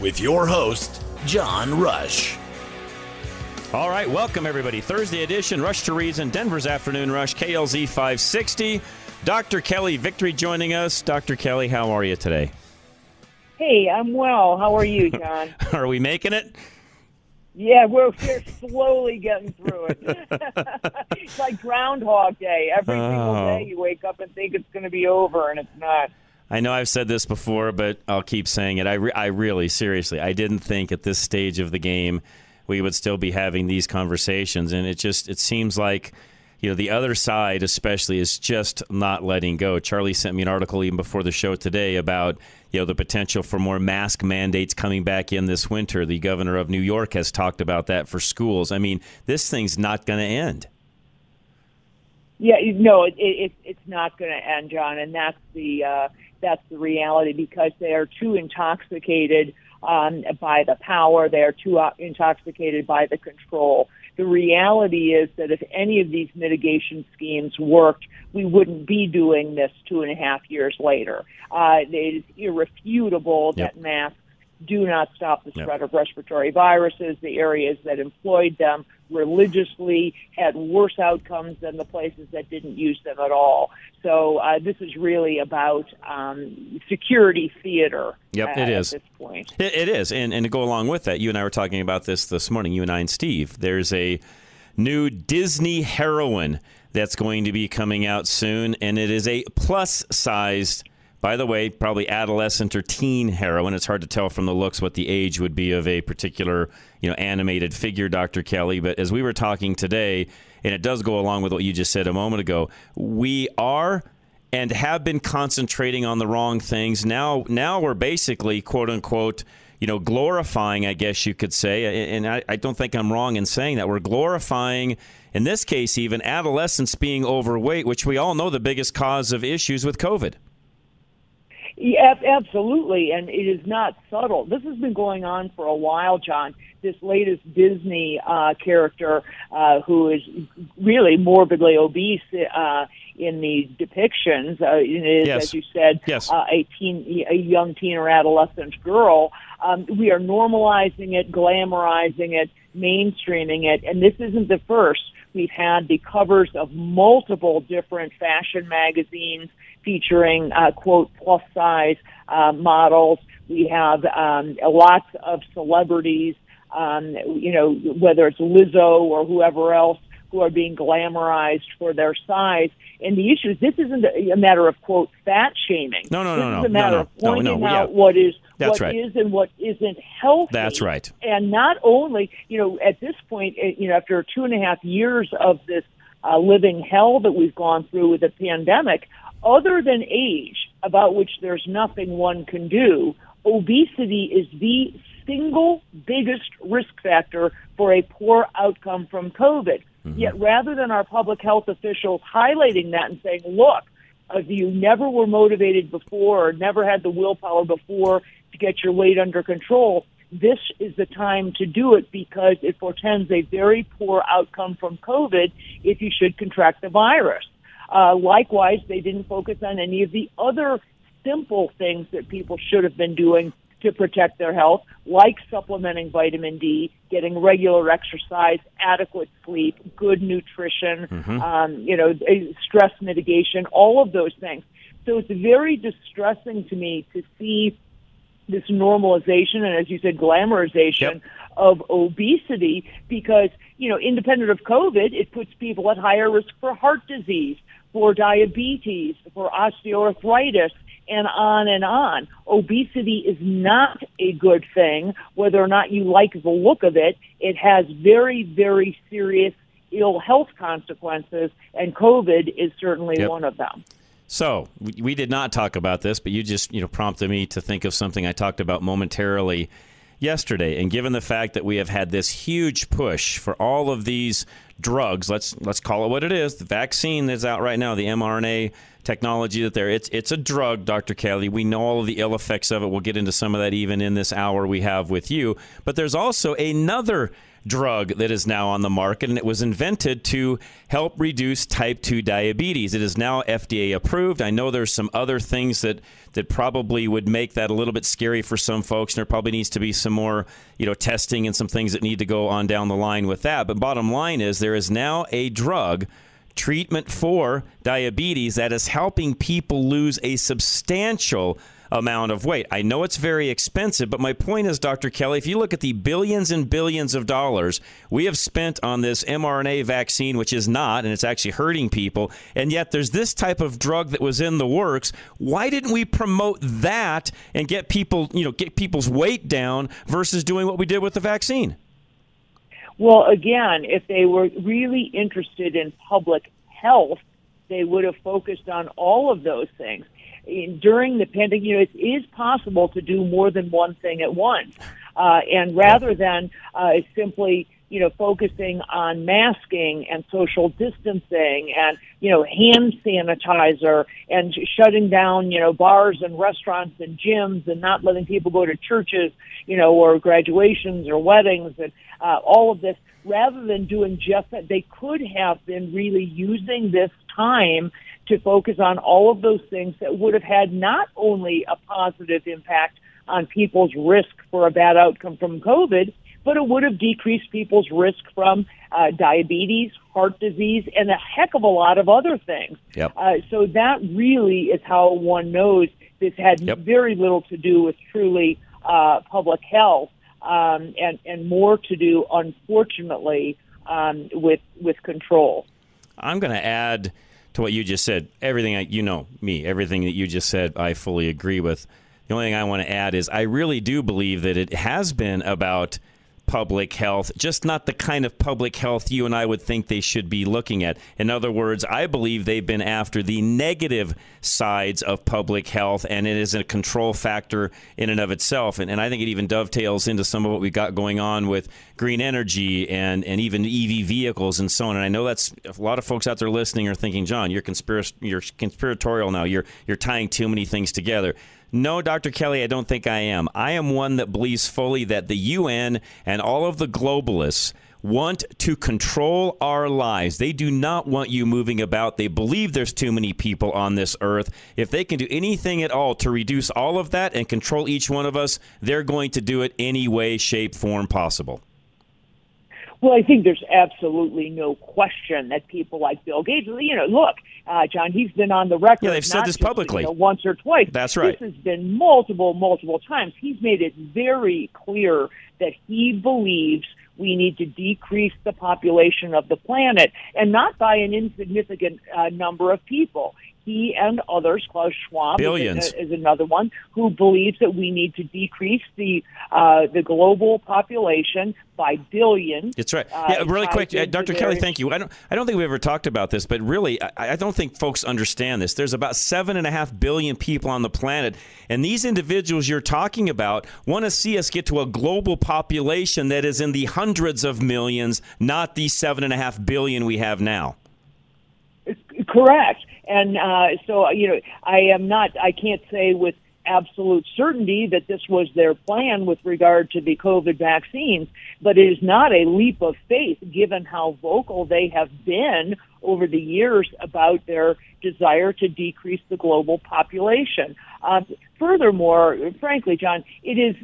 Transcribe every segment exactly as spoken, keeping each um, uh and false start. with your host, John Rush. All right, welcome everybody. Thursday edition, Rush to Reason, Denver's Afternoon Rush, K L Z five sixty. Doctor Kelly Victory joining us. Doctor Kelly, how are you today? Hey, I'm well. How are you, John? Are we making it? Yeah, we're, we're slowly getting through it. It's like Groundhog Day. Every oh. single day you wake up and think it's going to be over, and it's not. I know I've said this before, but I'll keep saying it. I, re- I really, seriously, I didn't think at this stage of the game we would still be having these conversations, and it just it seems like you know, the other side especially is just not letting go. Charlie sent me an article even before the show today about, you know, the potential for more mask mandates coming back in this winter. The governor of New York has talked about that for schools. I mean, this thing's not going to end. Yeah, no, it, it, it's not going to end, John, and that's the uh, that's the reality because they are too intoxicated um, by the power. They are too intoxicated by the control. The reality is that if any of these mitigation schemes worked, we wouldn't be doing this two and a half years later. Uh, it is irrefutable yep. that masks do not stop the spread yep. of respiratory viruses. The areas that employed them religiously had worse outcomes than the places that didn't use them at all. So uh, this is really about um, security theater yep, uh, it is. At this point. It, it is. And, and to go along with that, you and I were talking about this this morning, you and I and Steve. There's a new Disney heroine that's going to be coming out soon, and it is a plus-sized, by the way, probably adolescent or teen heroine. It's hard to tell from the looks what the age would be of a particular, you know, animated figure, Doctor Kelly. But as we were talking today, and it does go along with what you just said a moment ago, we are and have been concentrating on the wrong things. Now, now we're basically, quote unquote, you know, glorifying, I guess you could say, and I, I don't think I'm wrong in saying that. We're glorifying, in this case, even adolescents being overweight, which we all know the biggest cause of issues with COVID. Yeah, absolutely, and it is not subtle. This has been going on for a while, John. This latest Disney uh, character uh, who is really morbidly obese uh, in the depictions uh, is, yes. as you said, yes. uh, a teen, a young teen or adolescent girl. Um, we are normalizing it, glamorizing it, mainstreaming it, and this isn't the first. We've had the covers of multiple different fashion magazines featuring, uh, quote, plus-size uh, models. We have um, lots of celebrities, um, you know, whether it's Lizzo or whoever else, who are being glamorized for their size. And the issue is this isn't a matter of, quote, fat shaming. No, no, no, no. This is a matter no, no, of pointing no, no, out yeah. what is That's what right. is and what isn't healthy. That's right. And not only, you know, at this point, you know, after two and a half years of this uh, living hell that we've gone through with the pandemic, other than age, about which there's nothing one can do, obesity is the single biggest risk factor for a poor outcome from COVID. Mm-hmm. Yet rather than our public health officials highlighting that and saying, look, if you never were motivated before or never had the willpower before to get your weight under control, this is the time to do it because it portends a very poor outcome from COVID if you should contract the virus. Uh, likewise, they didn't focus on any of the other simple things that people should have been doing to protect their health, like supplementing vitamin D, getting regular exercise, adequate sleep, good nutrition, mm-hmm. um, you know, stress mitigation, all of those things. So it's very distressing to me to see this normalization and, as you said, glamorization yep. of obesity because, you know, independent of COVID, it puts people at higher risk for heart disease, for diabetes, for osteoarthritis, and on and on. Obesity is not a good thing. Whether or not you like the look of it, it has very, very serious ill health consequences, and COVID is certainly yep. one of them. So we did not talk about this, but you just you know prompted me to think of something I talked about momentarily yesterday. And given the fact that we have had this huge push for all of these drugs, let's let's call it what it is, the vaccine that's out right now, the mRNA technology that there, it's it's a drug, Doctor Kelly. We know all of the ill effects of it. We'll get into some of that even in this hour we have with you. But there's also another drug that is now on the market, and it was invented to help reduce type two diabetes. It is now F D A approved. I know there's some other things that that probably would make that a little bit scary for some folks, and there probably needs to be some more you know testing and some things that need to go on down the line with that. But bottom line is there is now a drug treatment for diabetes that is helping people lose a substantial amount of weight. I know it's very expensive, but my point is, Doctor Kelly, if you look at the billions and billions of dollars we have spent on this mRNA vaccine, which is not, and it's actually hurting people, and yet there's this type of drug that was in the works, why didn't we promote that and get people, you know, get people's weight down versus doing what we did with the vaccine? Well, again, if they were really interested in public health, they would have focused on all of those things. During the pandemic, you know, it is possible to do more than one thing at once. Uh, and rather than uh, simply, you know, focusing on masking and social distancing and, you know, hand sanitizer and shutting down, you know, bars and restaurants and gyms and not letting people go to churches, you know, or graduations or weddings and uh, all of this, rather than doing just that, they could have been really using this time to focus on all of those things that would have had not only a positive impact on people's risk for a bad outcome from COVID, but it would have decreased people's risk from uh, diabetes, heart disease, and a heck of a lot of other things. Yep. Uh, so that really is how one knows this had yep. very little to do with truly uh, public health um, and, and more to do, unfortunately, um, with, with control. I'm going to add to what you just said. Everything, I, you know me, everything that you just said, I fully agree with. The only thing I want to add is I really do believe that it has been about public health, just not the kind of public health you and I would think they should be looking at. In other words, I believe they've been after the negative sides of public health, and it is a control factor in and of itself. And, and I think it even dovetails into some of what we've got going on with green energy and, and even E V vehicles and so on. And I know that's a lot of folks out there listening are thinking, John, you're, conspirac- you're conspiratorial now. You're, you're tying too many things together. No, Doctor Kelly, I don't think I am. I am one that believes fully that the U N and all of the globalists want to control our lives. They do not want you moving about. They believe there's too many people on this earth. If they can do anything at all to reduce all of that and control each one of us, they're going to do it any way, shape, form possible. Well, I think there's absolutely no question that people like Bill Gates, you know, look, uh, John, he's been on the record. Yeah, they've said this publicly. You know, once or twice. That's right. This has been multiple, multiple times. He's made it very clear that he believes we need to decrease the population of the planet, and not by an insignificant uh, number of people. He and others, Klaus Schwab is, is another one, who believes that we need to decrease the uh, the global population by billions. That's right. Uh, yeah, really quick, Doctor Kelly, thank you. I don't I don't think we ever talked about this, but really, I, I don't think folks understand this. There's about seven and a half billion people on the planet, and these individuals you're talking about want to see us get to a global population that is in the hundreds of millions, not the seven and a half billion we have now. Correct. And uh, so, you know, I am not, I can't say with absolute certainty that this was their plan with regard to the COVID vaccines, but it is not a leap of faith given how vocal they have been over the years about their desire to decrease the global population. Uh, furthermore, frankly, John, it is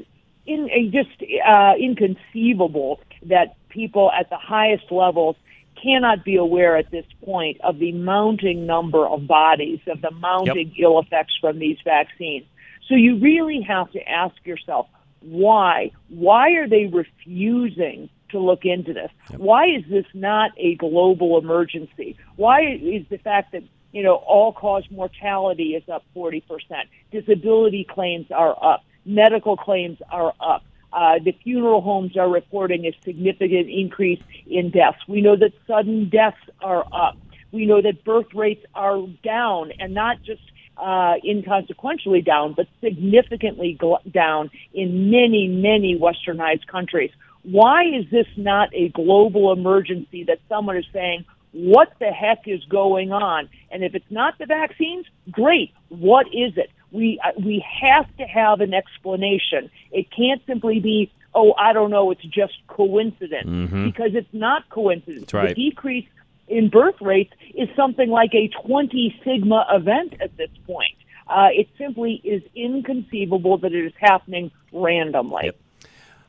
in, uh, just uh, inconceivable that people at the highest levels cannot be aware at this point of the mounting number of bodies, of the mounting yep. ill effects from these vaccines. So you really have to ask yourself, why? Why are they refusing to look into this? Yep. Why is this not a global emergency? Why is the fact that, you know, all-cause mortality is up forty percent, disability claims are up, medical claims are up, uh, the funeral homes are reporting a significant increase in deaths. We know that sudden deaths are up. We know that birth rates are down, and not just Uh, inconsequentially down, but significantly gl- down in many, many westernized countries. Why is this not a global emergency that someone is saying, what the heck is going on? And if it's not the vaccines, great. What is it? We, uh, we have to have an explanation. It can't simply be, oh, I don't know, it's just coincidence, mm-hmm. because it's not coincidence. That's right. The decrease in birth rates is something like a twenty sigma event at this point. Uh, it simply is inconceivable that it is happening randomly. Yep.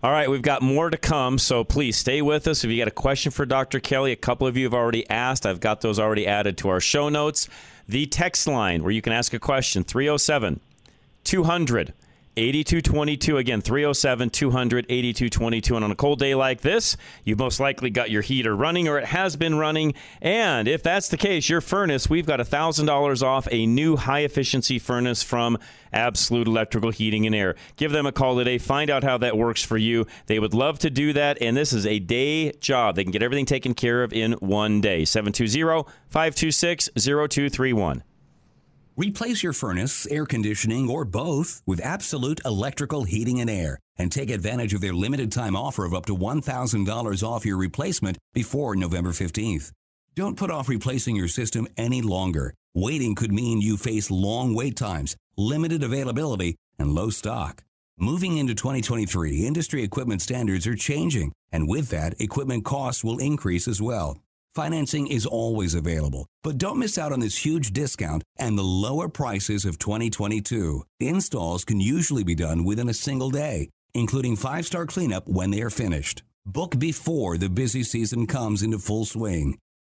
All right, we've got more to come, so please stay with us. If you got a question for Doctor Kelly, a couple of you have already asked. I've got those already added to our show notes. The text line where you can ask a question, three oh seven, two hundred, eighty-two twenty-two. Again, three oh seven, two hundred, eighty-two twenty-two. And on a cold day like this, you've most likely got your heater running, or it has been running. And if that's the case, your furnace, we've got one thousand dollars off a new high-efficiency furnace from Absolute Electrical Heating and Air. Give them a call today. Find out how that works for you. They would love to do that. And this is a day job. They can get everything taken care of in one day. seven two zero, five two six, zero two three one. Replace your furnace, air conditioning, or both with Absolute Electrical Heating and Air, and take advantage of their limited-time offer of up to one thousand dollars off your replacement before November fifteenth. Don't put off replacing your system any longer. Waiting could mean you face long wait times, limited availability, and low stock. Moving into twenty twenty-three, industry equipment standards are changing, and with that, equipment costs will increase as well. Financing is always available, but don't miss out on this huge discount and the lower prices of twenty twenty-two. Installs can usually be done within a single day, including five-star cleanup when they are finished. Book before the busy season comes into full swing.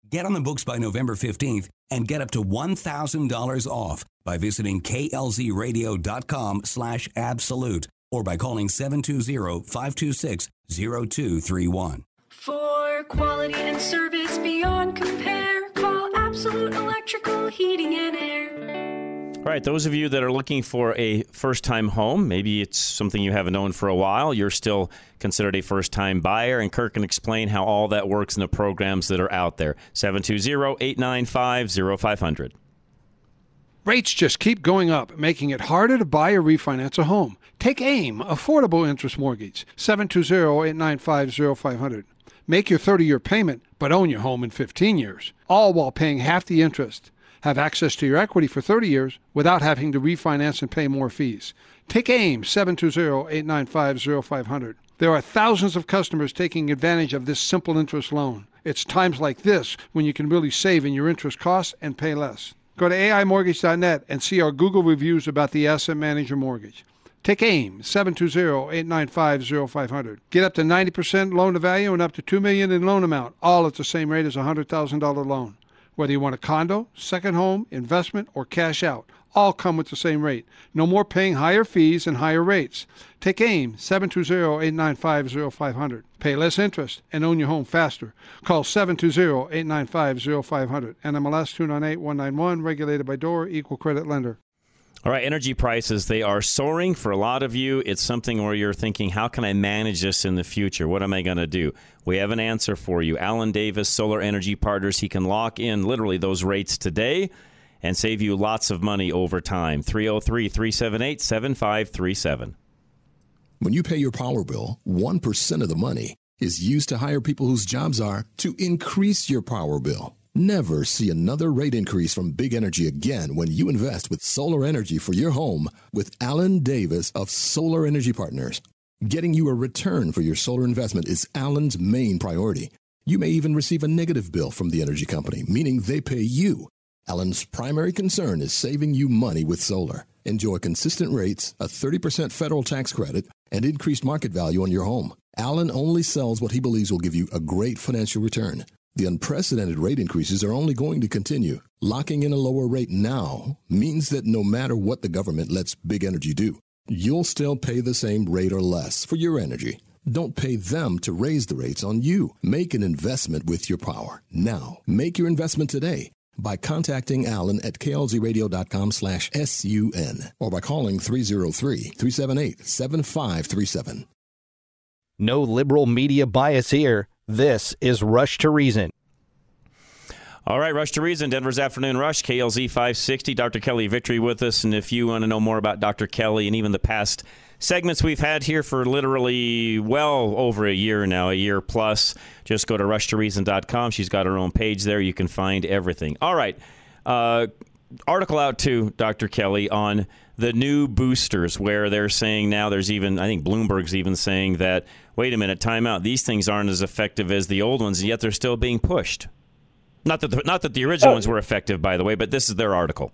Get on the books by November fifteenth and get up to one thousand dollars off by visiting K L Z radio dot com slash absolute or by calling seven two zero, five two six, zero two three one. For quality and service beyond compare, call Absolute Electrical Heating and Air. All right, those of you that are looking for a first-time home, maybe it's something you haven't owned for a while, you're still considered a first-time buyer, and Kirk can explain how all that works in the programs that are out there. seven two zero, eight nine five, zero five zero zero. Rates just keep going up, making it harder to buy or refinance a home. Take AIM, Affordable Interest Mortgage, seven two zero, eight nine five, zero five zero zero. Make your thirty-year payment, but own your home in fifteen years, all while paying half the interest. Have access to your equity for thirty years without having to refinance and pay more fees. Take AIM, seven two zero, eight nine five, zero five zero zero. There are thousands of customers taking advantage of this simple interest loan. It's times like this when you can really save in your interest costs and pay less. Go to A I mortgage dot net and see our Google reviews about the Asset Manager Mortgage. Take AIM, seven two zero, eight nine five, zero five zero zero. Get up to ninety percent loan to value and up to two million dollars in loan amount, all at the same rate as a one hundred thousand dollars loan. Whether you want a condo, second home, investment, or cash out, all come with the same rate. No more paying higher fees and higher rates. Take AIM, seven two zero, eight nine five, zero five zero zero. Pay less interest and own your home faster. Call seven two zero, eight nine five, zero five zero zero. N M L S two nine eight one nine one, regulated by D O R, Equal Credit Lender. All right, energy prices, they are soaring. For a lot of you, it's something where you're thinking, how can I manage this in the future? What am I going to do? We have an answer for you. Alan Davis, Solar Energy Partners, he can lock in literally those rates today and save you lots of money over time. three oh three, three seven eight, seven five three seven. When you pay your power bill, one percent of the money is used to hire people whose jobs are to increase your power bill. Never see another rate increase from big energy again when you invest with solar energy for your home with Alan Davis of Solar Energy Partners. Getting you a return for your solar investment is Alan's main priority. You may even receive a negative bill from the energy company, meaning they pay you. Alan's primary concern is saving you money with solar. Enjoy consistent rates, a thirty percent federal tax credit, and increased market value on your home. Alan only sells what he believes will give you a great financial return. The unprecedented rate increases are only going to continue. Locking in a lower rate now means that no matter what the government lets big energy do, you'll still pay the same rate or less for your energy. Don't pay them to raise the rates on you. Make an investment with your power now. Make your investment today by contacting Alan at K L Z radio dot com slash S U N or by calling three oh three, three seven eight, seven five three seven. No liberal media bias here. This is Rush to Reason. All right, Rush to Reason, Denver's Afternoon Rush, K L Z five sixty. Doctor Kelly Victory with us. And if you want to know more about Doctor Kelly and even the past segments we've had here for literally well over a year now, a year plus, just go to rush to reason dot com. She's got her own page there. You can find everything. All right. Uh, article out to Doctor Kelly on the new boosters, where they're saying now there's even, I think Bloomberg's even saying that, wait a minute, time out. These things aren't as effective as the old ones, and yet they're still being pushed. Not that the, not that the original oh. ones were effective, by the way, but this is their article.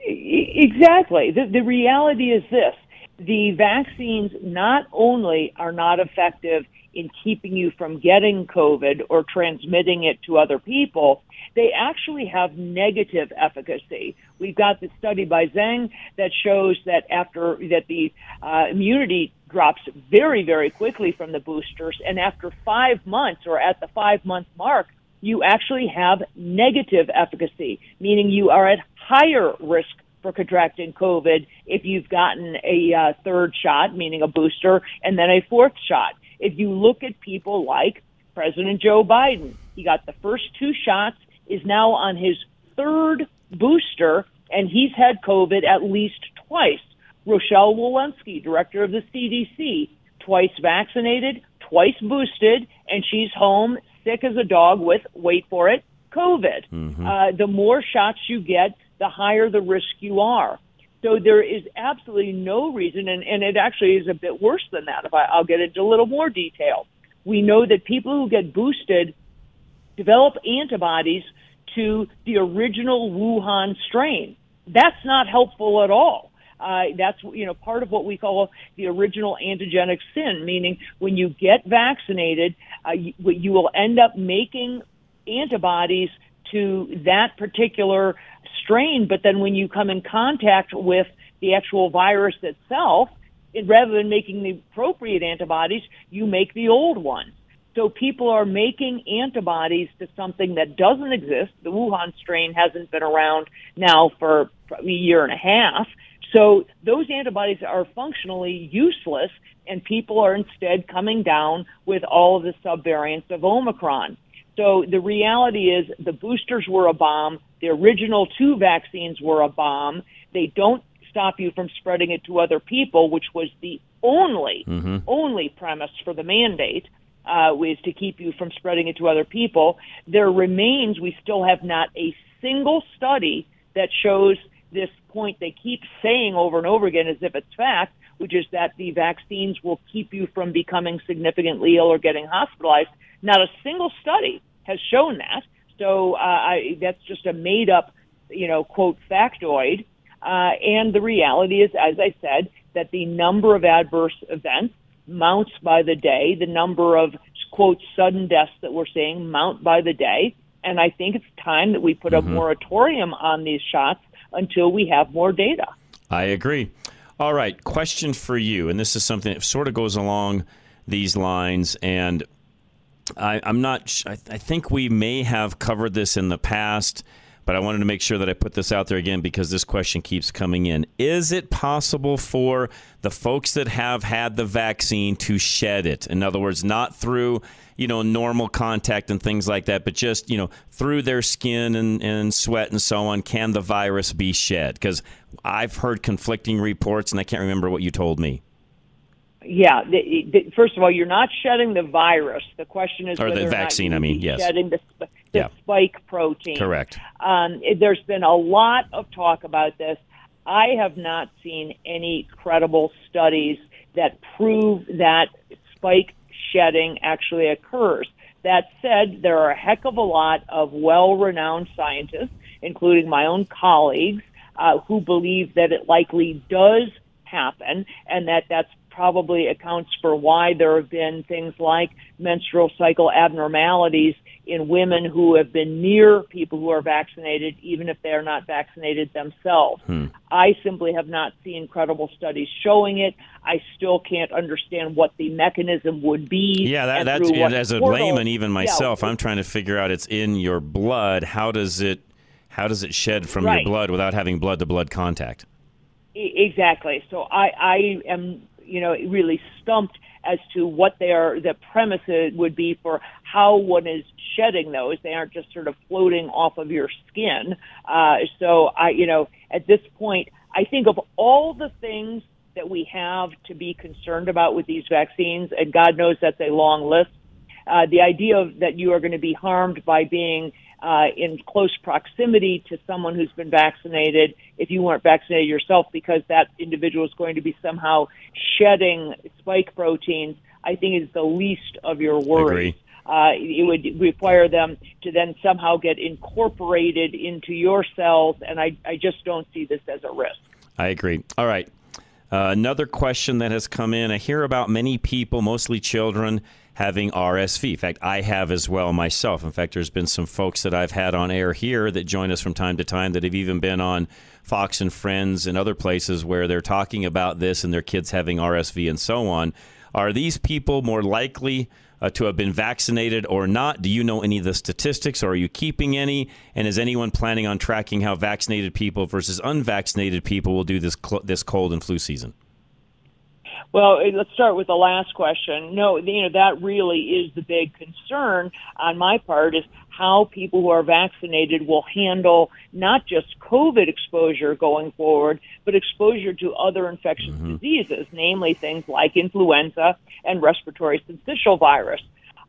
Exactly. The, the reality is this. The vaccines not only are not effective in keeping you from getting COVID or transmitting it to other people, they actually have negative efficacy. We've got the study by Zeng that shows that after that the uh, immunity drops very, very quickly from the boosters, and after five months or at the five-month mark, you actually have negative efficacy, meaning you are at higher risk for contracting COVID if you've gotten a uh, third shot, meaning a booster, and then a fourth shot. If you look at people like President Joe Biden, he got the first two shots, is now on his third booster, and he's had COVID at least twice. Rochelle Walensky, director of the C D C, twice vaccinated, twice boosted, and she's home sick as a dog with, wait for it, COVID. Mm-hmm. Uh, the more shots you get, the higher the risk you are. So there is absolutely no reason, and, and it actually is a bit worse than that. If I, I'll get into a little more detail. We know that people who get boosted develop antibodies to the original Wuhan strain. That's not helpful at all. Uh, that's, you know, part of what we call the original antigenic sin, meaning when you get vaccinated, uh, you, you will end up making antibodies to that particular strain, but then when you come in contact with the actual virus itself, it, rather than making the appropriate antibodies, you make the old ones. So people are making antibodies to something that doesn't exist. The Wuhan strain hasn't been around now for probably a year and a half. So those antibodies are functionally useless, and people are instead coming down with all of the subvariants of Omicron. So the reality is the boosters were a bomb. The original two vaccines were a bomb. They don't stop you from spreading it to other people, which was the only, mm-hmm. only premise for the mandate, uh, was to keep you from spreading it to other people. There remains, we still have not a single study that shows this point they keep saying over and over again as if it's fact, which is that the vaccines will keep you from becoming significantly ill or getting hospitalized. Not a single study has shown that. So uh, I, that's just a made-up, you know, quote, factoid. Uh, and the reality is, as I said, that the number of adverse events mounts by the day, the number of, quote, sudden deaths that we're seeing mount by the day. And I think it's time that we put mm-hmm. a moratorium on these shots until we have more data. I agree. All right, question for you. And this is something that sort of goes along these lines, and I, I'm not. I, I think we may have covered this in the past, but I wanted to make sure that I put this out there again because this question keeps coming in. Is it possible for the folks that have had the vaccine to shed it? In other words, not through, you know, normal contact and things like that, but just, you know, through their skin and, and sweat and so on. Can the virus be shed? Because I've heard conflicting reports, and I can't remember what you told me. Yeah. The, the, first of all, you're not shedding the virus. The question is or whether the vaccine, or not you're I mean, yes. shedding the, the yeah. spike protein. Correct. Um, it, there's been a lot of talk about this. I have not seen any credible studies that prove that spike shedding actually occurs. That said, there are a heck of a lot of well-renowned scientists, including my own colleagues, uh, who believe that it likely does happen and that that's probably accounts for why there have been things like menstrual cycle abnormalities in women who have been near people who are vaccinated, even if they are not vaccinated themselves. Hmm. I simply have not seen credible studies showing it. I still can't understand what the mechanism would be. Yeah, that, that's yeah, as a portal. layman, even myself, yeah. I'm trying to figure out it's in your blood. How does it, how does it shed from right. your blood without having blood-to-blood contact? E- exactly. So I, I am, you know, really stumped as to what they are, the premise would be for how one is shedding those. They aren't just sort of floating off of your skin. Uh, so, I, you know, at this point, I think of all the things that we have to be concerned about with these vaccines, and God knows that's a long list, uh, the idea of, that you are going to be harmed by being uh, in close proximity to someone who's been vaccinated if you weren't vaccinated yourself, because that individual is going to be somehow shedding spike proteins, I think is the least of your worries. Uh, it would require them to then somehow get incorporated into your cells, and I, I just don't see this as a risk. I agree. All right. Uh, another question that has come in. I hear about many people, mostly children, having R S V. In fact, I have as well myself. In fact, there's been some folks that I've had on air here that join us from time to time that have even been on Fox and Friends and other places where they're talking about this and their kids having R S V and so on. Are these people more likely uh, to have been vaccinated or not? Do you know any of the statistics, or are you keeping any? And is anyone planning on tracking how vaccinated people versus unvaccinated people will do this cl- this cold and flu season? Well, let's start with the last question. No, you know, that really is the big concern on my part, is how people who are vaccinated will handle not just COVID exposure going forward, but exposure to other infectious mm-hmm. diseases, namely things like influenza and respiratory syncytial virus.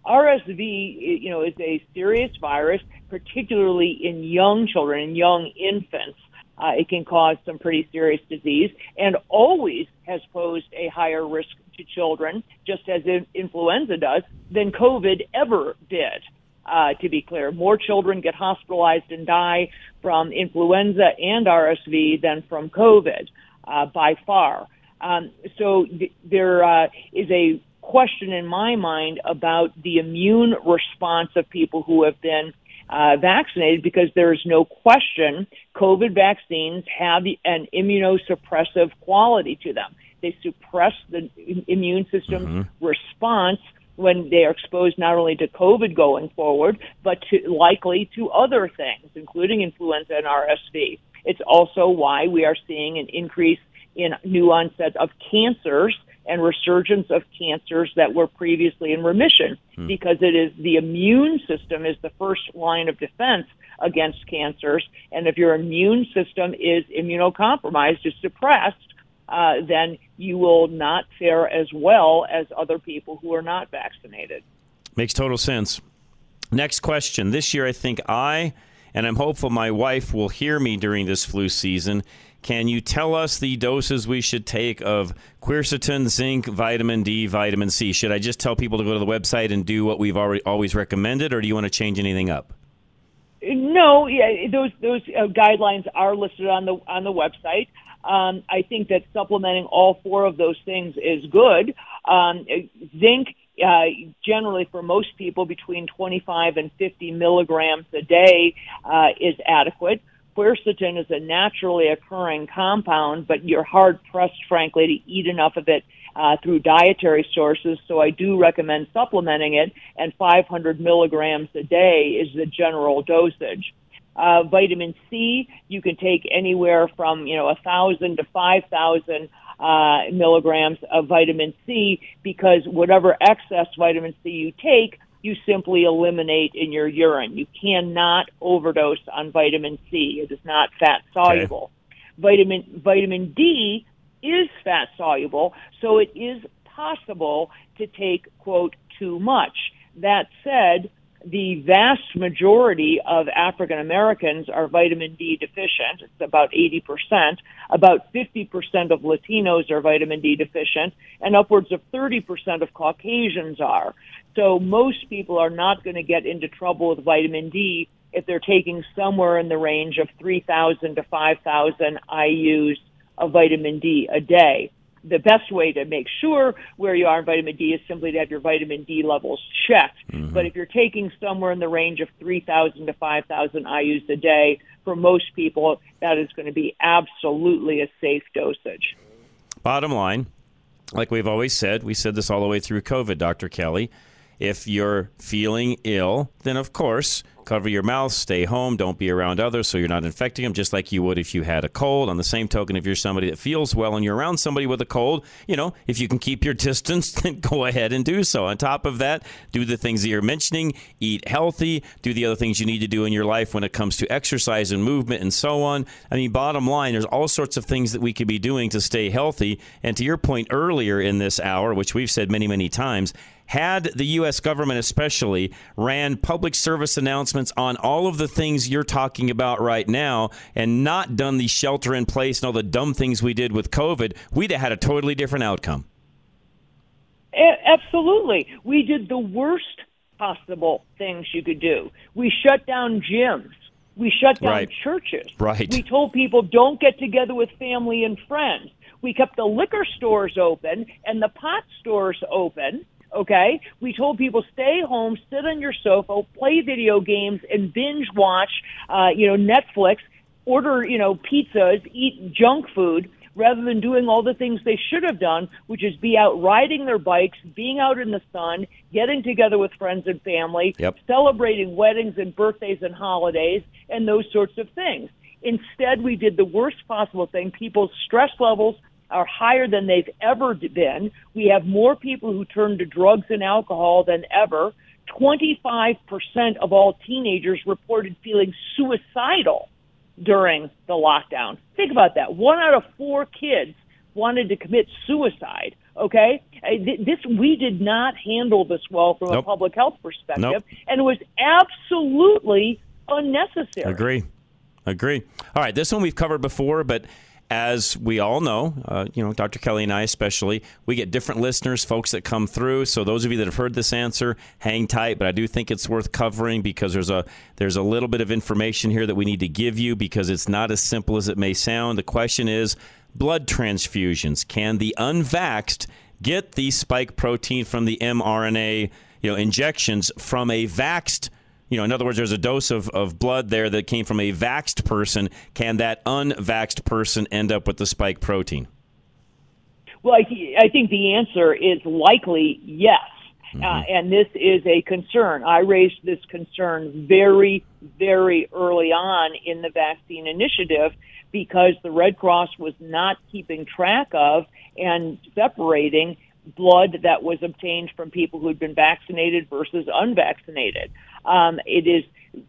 R S V, you know, is a serious virus, particularly in young children, in young infants. Uh, it can cause some pretty serious disease, and always has posed a higher risk to children, just as influenza does, than COVID ever did. Uh, to be clear, more children get hospitalized and die from influenza and R S V than from COVID, uh, by far. Um, so th- there uh, is a question in my mind about the immune response of people who have been Uh, vaccinated, because there is no question COVID vaccines have an immunosuppressive quality to them. They suppress the immune system's mm-hmm. response when they are exposed not only to COVID going forward, but to, likely to other things, including influenza and R S V. It's also why we are seeing an increase in new onset of cancers and resurgence of cancers that were previously in remission, hmm. because it is the immune system is the first line of defense against cancers. And if your immune system is immunocompromised, is suppressed, uh, then you will not fare as well as other people who are not vaccinated. Makes total sense. Next question. This year, I think I, and I'm hopeful my wife will hear me during this flu season. Can you tell us the doses we should take of quercetin, zinc, vitamin D, vitamin C? Should I just tell people to go to the website and do what we've already always recommended, or do you want to change anything up? No, yeah, those those uh, guidelines are listed on the on the website. Um, I think that supplementing all four of those things is good. Um, zinc, uh, generally for most people, between twenty-five and fifty milligrams a day uh, is adequate. Quercetin is a naturally occurring compound, but you're hard-pressed, frankly, to eat enough of it uh, through dietary sources, so I do recommend supplementing it, and five hundred milligrams a day is the general dosage. Uh, vitamin C, you can take anywhere from, you know, one thousand to five thousand uh, milligrams of vitamin C, because whatever excess vitamin C you take, you simply eliminate in your urine. You cannot overdose on vitamin C. It is not fat-soluble. Okay. Vitamin vitamin D is fat-soluble, so it is possible to take, quote, too much. That said, the vast majority of African Americans are vitamin D deficient. It's about eighty percent. About fifty percent of Latinos are vitamin D deficient, and upwards of thirty percent of Caucasians are. So most people are not going to get into trouble with vitamin D if they're taking somewhere in the range of three thousand to five thousand I U's of vitamin D a day. the best way to make sure where you are in vitamin D is simply to have your vitamin D levels checked. Mm-hmm. But if you're taking somewhere in the range of three thousand to five thousand I U's a day, for most people, that is going to be absolutely a safe dosage. Bottom line, like we've always said, we said this all the way through COVID, Doctor Kelly, if you're feeling ill, then of course, cover your mouth, stay home, don't be around others so you're not infecting them, just like you would if you had a cold. On the same token, if you're somebody that feels well and you're around somebody with a cold, you know, if you can keep your distance, then go ahead and do so. On top of that, do the things that you're mentioning, eat healthy, do the other things you need to do in your life when it comes to exercise and movement and so on. I mean, bottom line, there's all sorts of things that we could be doing to stay healthy. And to your point earlier in this hour, which we've said many, many times, had the U S government especially ran public service announcements on all of the things you're talking about right now and not done the shelter in place and all the dumb things we did with COVID, we'd have had a totally different outcome. Absolutely. We did the worst possible things you could do. We shut down gyms. We shut down right. churches. Right. We told people don't get together with family and friends. We kept the liquor stores open and the pot stores open. Okay, we told people stay home, sit on your sofa, play video games, and binge watch, uh, you know, Netflix, order, you know, pizzas, eat junk food, rather than doing all the things they should have done, which is be out riding their bikes, being out in the sun, getting together with friends and family, yep. celebrating weddings and birthdays and holidays, and those sorts of things. Instead, we did the worst possible thing. People's stress levels are higher than they've ever been. We have more people who turn to drugs and alcohol than ever. twenty-five percent of all teenagers reported feeling suicidal during the lockdown. Think about that. One out of four kids wanted to commit suicide, okay? This, we did not handle this well from nope. a public health perspective, nope. and it was absolutely unnecessary. Agree. Agree. All right, this one we've covered before, but as we all know, uh, you know, Doctor Kelly and I especially, we get different listeners, folks that come through. So those of you that have heard this answer, hang tight. But I do think it's worth covering because there's a there's a little bit of information here that we need to give you because it's not as simple as it may sound. The question is blood transfusions. Can the unvaxxed get the spike protein from the mRNA, you know, injections from a vaxxed? You know, in other words, there's a dose of, of blood there that came from a vaxxed person. Can that unvaxxed person end up with the spike protein? Well, I, th- I think the answer is likely yes. Mm-hmm. Uh, and this is a concern. I raised this concern very, very early on in the vaccine initiative because the Red Cross was not keeping track of and separating blood that was obtained from people who had been vaccinated versus unvaccinated. Um, it is,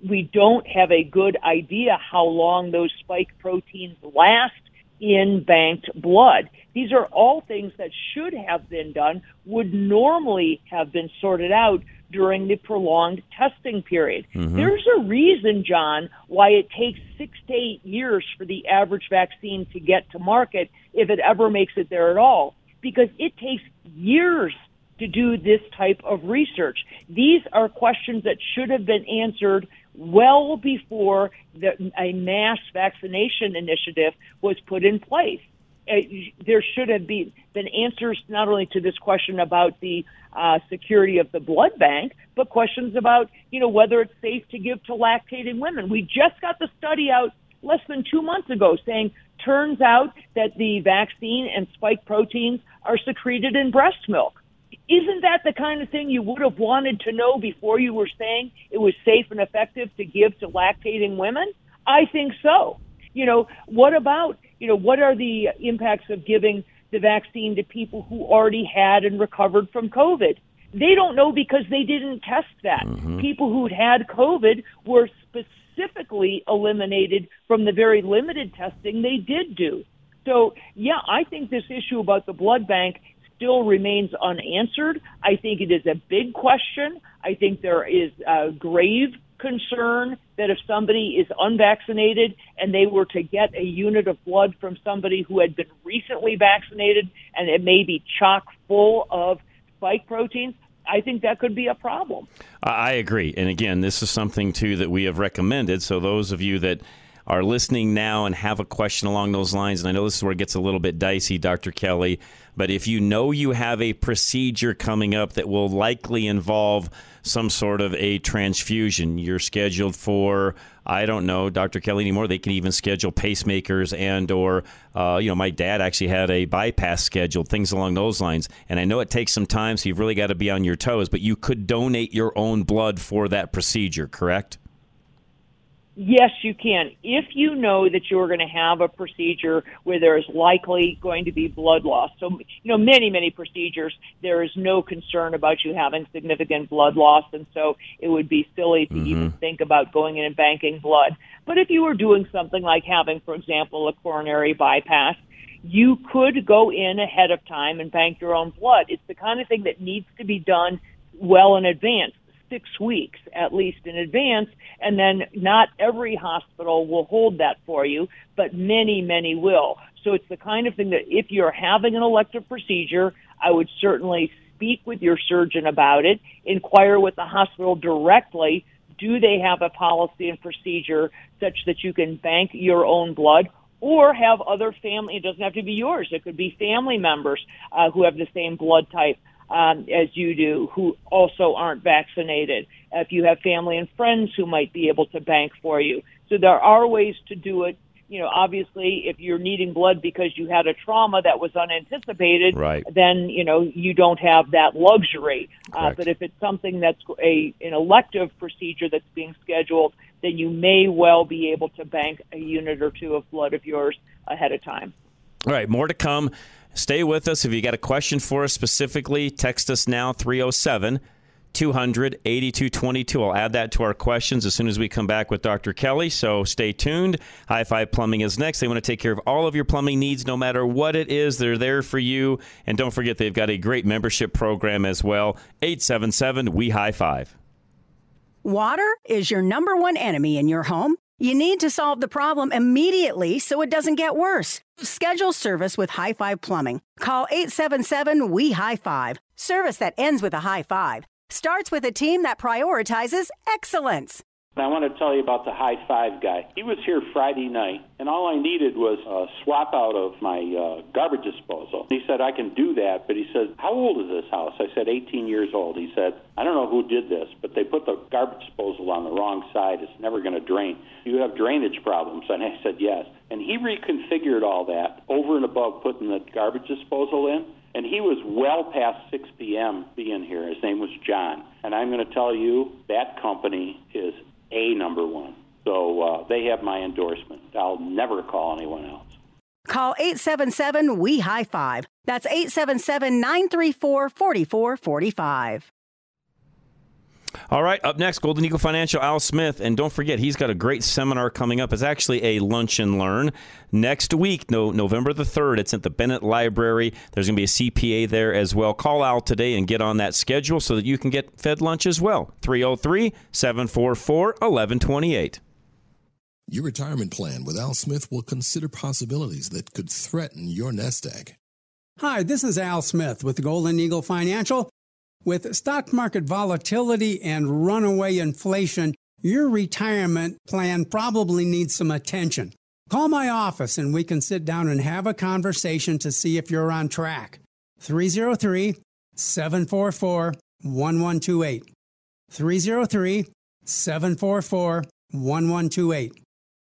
we don't have a good idea how long those spike proteins last in banked blood. These are all things that should have been done, would normally have been sorted out during the prolonged testing period. Mm-hmm. There's a reason, John, why it takes six to eight years for the average vaccine to get to market, if it ever makes it there at all, because it takes years to do this type of research. These are questions that should have been answered well before the, a mass vaccination initiative was put in place. Uh, there should have be, been answers not only to this question about the uh, security of the blood bank, but questions about, you know, whether it's safe to give to lactating women. We just got the study out less than two months ago saying, turns out that the vaccine and spike proteins are secreted in breast milk. Isn't that the kind of thing you would have wanted to know before you were saying it was safe and effective to give to lactating women? I think so. You know, what about, you know, what are the impacts of giving the vaccine to people who already had and recovered from COVID? They don't know because they didn't test that. Mm-hmm. People who'd had COVID were specifically eliminated from the very limited testing they did do. So, yeah, I think this issue about the blood bank still remains unanswered. I think it is a big question. I think there is a grave concern that if somebody is unvaccinated and they were to get a unit of blood from somebody who had been recently vaccinated and it may be chock full of spike proteins, I think that could be a problem. I agree. And again, this is something, too, that we have recommended. So those of you that are listening now and have a question along those lines, and I know this is where it gets a little bit dicey, Doctor Kelly, but if you know you have a procedure coming up that will likely involve some sort of a transfusion, you're scheduled for, I don't know, Doctor Kelly anymore, they can even schedule pacemakers and or, uh, you know, my dad actually had a bypass scheduled, things along those lines. And I know it takes some time, so you've really got to be on your toes, but you could donate your own blood for that procedure, correct? Yes, you can. If you know that you're going to have a procedure where there is likely going to be blood loss. So, you know, many, many procedures, there is no concern about you having significant blood loss. And so it would be silly to mm-hmm. even think about going in and banking blood. But if you were doing something like having, for example, a coronary bypass, you could go in ahead of time and bank your own blood. It's the kind of thing that needs to be done well in advance. Six weeks at least in advance, and then not every hospital will hold that for you, but many, many will. So it's the kind of thing that if you're having an elective procedure, I would certainly speak with your surgeon about it, inquire with the hospital directly, do they have a policy and procedure such that you can bank your own blood, or have other family, it doesn't have to be yours, it could be family members uh, who have the same blood type Um, as you do, who also aren't vaccinated, if you have family and friends who might be able to bank for you. So there are ways to do it. You know, obviously, if you're needing blood because you had a trauma that was unanticipated, right. then, you know, you don't have that luxury. Uh, but if it's something that's a an elective procedure that's being scheduled, then you may well be able to bank a unit or two of blood of yours ahead of time. All right, more to come. Stay with us. If you got a question for us specifically, text us now, three oh seven, two hundred, eighty-two twenty-two. I'll add that to our questions as soon as we come back with Doctor Kelly, so stay tuned. High Five Plumbing is next. They want to take care of all of your plumbing needs, no matter what it is. They're there for you. And don't forget, they've got a great membership program as well, eight seven seven, W E, High Five. Water is your number one enemy in your home. You need to solve the problem immediately so it doesn't get worse. Schedule service with High Five Plumbing. Call eight seven seven, W E, High Five. Service that ends with a high five starts with a team that prioritizes excellence. I want to tell you about the High Five guy. He was here Friday night, and all I needed was a swap out of my uh, garbage disposal. He said, I can do that, but he said, how old is this house? I said, eighteen years old. He said, I don't know who did this, but they put the garbage disposal on the wrong side. It's never going to drain. You have drainage problems. And I said, yes. And he reconfigured all that over and above putting the garbage disposal in. And he was well past six p.m. being here. His name was John. And I'm going to tell you, that company is A number one. So uh, they have my endorsement. I'll never call anyone else. Call eight seven seven, W E, High Five. That's eight seven seven, nine three four, four four four five. All right, up next, Golden Eagle Financial, Al Smith. And don't forget, he's got a great seminar coming up. It's actually a lunch and learn next week, no, November the third. It's at the Bennett Library. There's going to be a C P A there as well. Call Al today and get on that schedule so that you can get fed lunch as well. three oh three, seven four four, one one two eight. Your retirement plan with Al Smith will consider possibilities that could threaten your nest egg. Hi, this is Al Smith with Golden Eagle Financial. With stock market volatility and runaway inflation, your retirement plan probably needs some attention. Call my office and we can sit down and have a conversation to see if you're on track. three oh three, seven four four, one one two eight. three oh three, seven four four, one one two eight.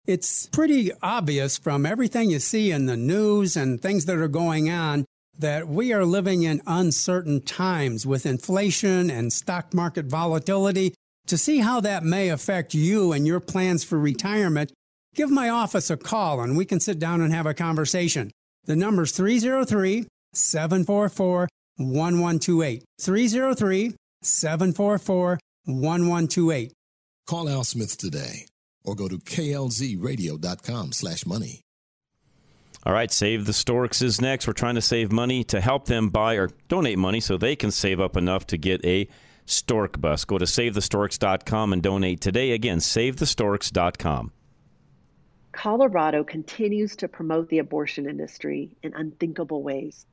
It's pretty obvious from everything you see in the news and things that are going on that we are living in uncertain times with inflation and stock market volatility. To see how that may affect you and your plans for retirement, give my office a call and we can sit down and have a conversation. The number's three oh three, seven four four, one one two eight. three oh three, seven four four, one one two eight. Call Al Smith today or go to K L Z radio dot com slash money. All right, Save the Storks is next. We're trying to save money to help them buy or donate money so they can save up enough to get a stork bus. Go to save the storks dot com and donate today. Again, save the storks dot com. Colorado continues to promote the abortion industry in unthinkable ways.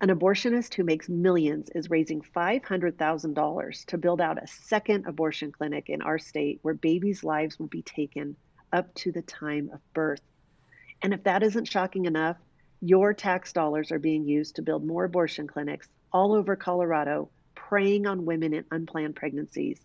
An abortionist who makes millions is raising five hundred thousand dollars to build out a second abortion clinic in our state where babies' lives will be taken up to the time of birth. And if that isn't shocking enough, your tax dollars are being used to build more abortion clinics all over Colorado, preying on women in unplanned pregnancies.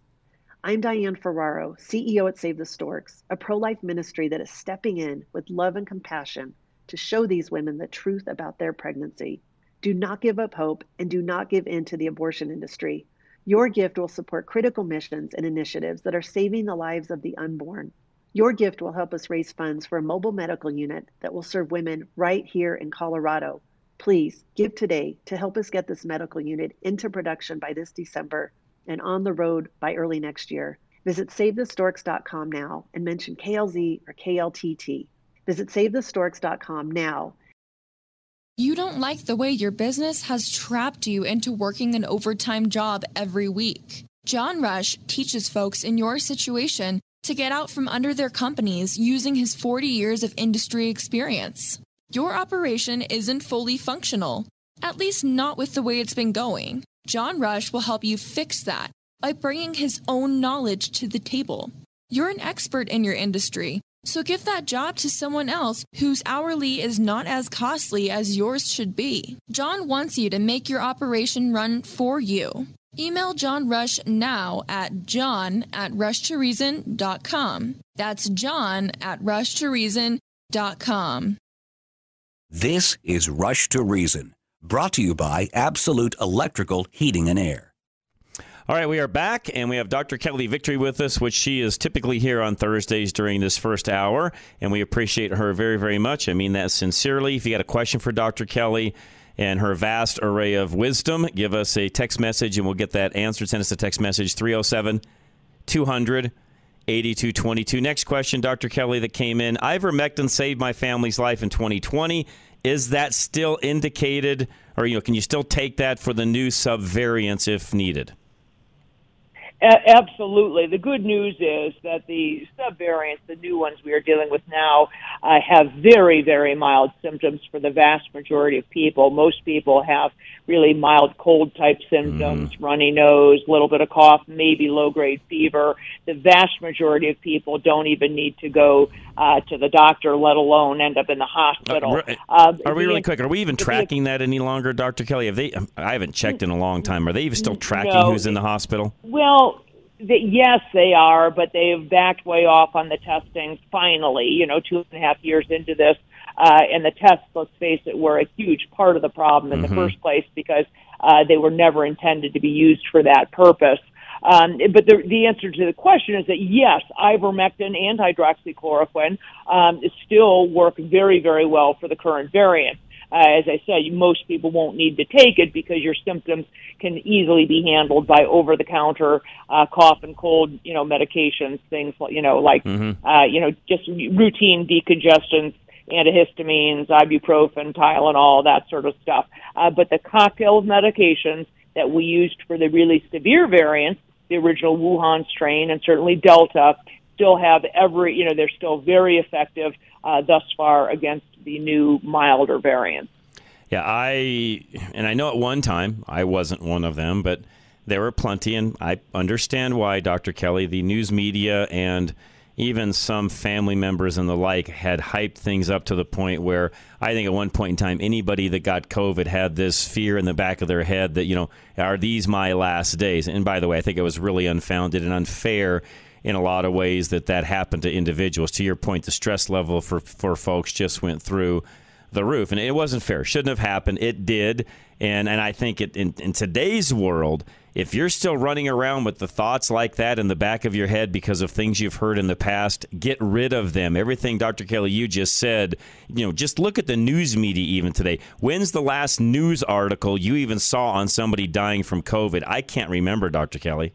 I'm Diane Ferraro, C E O at Save the Storks, a pro-life ministry that is stepping in with love and compassion to show these women the truth about their pregnancy. Do not give up hope and do not give in to the abortion industry. Your gift will support critical missions and initiatives that are saving the lives of the unborn. Your gift will help us raise funds for a mobile medical unit that will serve women right here in Colorado. Please give today to help us get this medical unit into production by this December and on the road by early next year. Visit save the storks dot com now and mention K L Z or K L T T. Visit save the storks dot com now. You don't like the way your business has trapped you into working an overtime job every week. John Rush teaches folks in your situation to get out from under their companies using his forty years of industry experience. Your operation isn't fully functional, at least not with the way it's been going. John Rush will help you fix that by bringing his own knowledge to the table. You're an expert in your industry, so give that job to someone else whose hourly is not as costly as yours should be. John wants you to make your operation run for you. Email John Rush now at john at rush to reason dot com. That's john at rush to reason dot com. This is Rush to Reason, brought to you by Absolute Electrical Heating and Air. All right, we are back, and we have Doctor Kelly Victory with us, which she is typically here on Thursdays during this first hour, and we appreciate her very, very much. I mean that sincerely. If you got a question for Doctor Kelly and her vast array of wisdom, give us a text message, and we'll get that answered. Send us a text message, three oh seven, two hundred, eighty-two twenty-two. Next question, Doctor Kelly, that came in. Ivermectin saved my family's life in twenty twenty. Is that still indicated, or you know, can you still take that for the new subvariants if needed? A- absolutely. The good news is that the subvariants, the new ones we are dealing with now, uh, have very, very mild symptoms for the vast majority of people. Most people have really mild cold-type symptoms, mm. runny nose, a little bit of cough, maybe low-grade fever. The vast majority of people don't even need to go uh, to the doctor, let alone end up in the hospital. Uh, uh, are we really in, quick? Are we even tracking that any longer, Doctor Kelly? Have they? I haven't checked in a long time. Are they even still tracking no, who's in the hospital? Well, yes, they are, but they've backed way off on the testing finally, you know, two and a half years into this. Uh, and the tests, let's face it, were a huge part of the problem in mm-hmm. the first place because uh, they were never intended to be used for that purpose. Um, but the, the answer to the question is that, yes, ivermectin and hydroxychloroquine um, still work very, very well for the current variant. Uh, as I said, most people won't need to take it because your symptoms can easily be handled by over-the-counter uh, cough and cold, you know, medications, things like, you know, like, mm-hmm. uh, you know, just routine decongestants, antihistamines, ibuprofen, Tylenol, that sort of stuff. Uh, but the cocktail of medications that we used for the really severe variants, the original Wuhan strain and certainly Delta, still have every, you know, they're still very effective uh, thus far against the new milder variants. Yeah, I, and I know at one time I wasn't one of them, but there were plenty, and I understand why, Doctor Kelly, the news media and even some family members and the like had hyped things up to the point where I think at one point in time, anybody that got COVID had this fear in the back of their head that, you know, are these my last days? And by the way, I think it was really unfounded and unfair in a lot of ways that that happened to individuals. To your point, the stress level for, for folks just went through the roof. And it wasn't fair. It shouldn't have happened. It did. And and I think it, in, in today's world, if you're still running around with the thoughts like that in the back of your head because of things you've heard in the past, get rid of them. Everything, Doctor Kelly, you just said, you know, just look at the news media even today. When's the last news article you even saw on somebody dying from COVID? I can't remember, Doctor Kelly.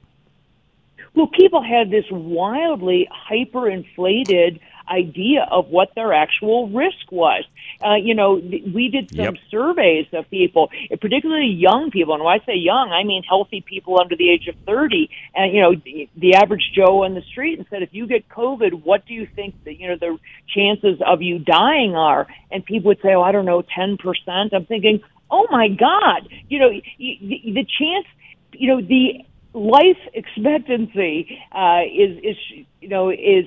Well, people had this wildly hyperinflated idea of what their actual risk was. Uh, you know, th- we did some yep. surveys of people, particularly young people. And when I say young, I mean healthy people under the age of thirty. And, you know, the, the average Joe on the street, and said, if you get COVID, what do you think that, you know, the chances of you dying are? And people would say, oh, I don't know, ten percent. I'm thinking, oh, my God, you know, y- y- the chance, you know, the life expectancy uh, is, is, you know, is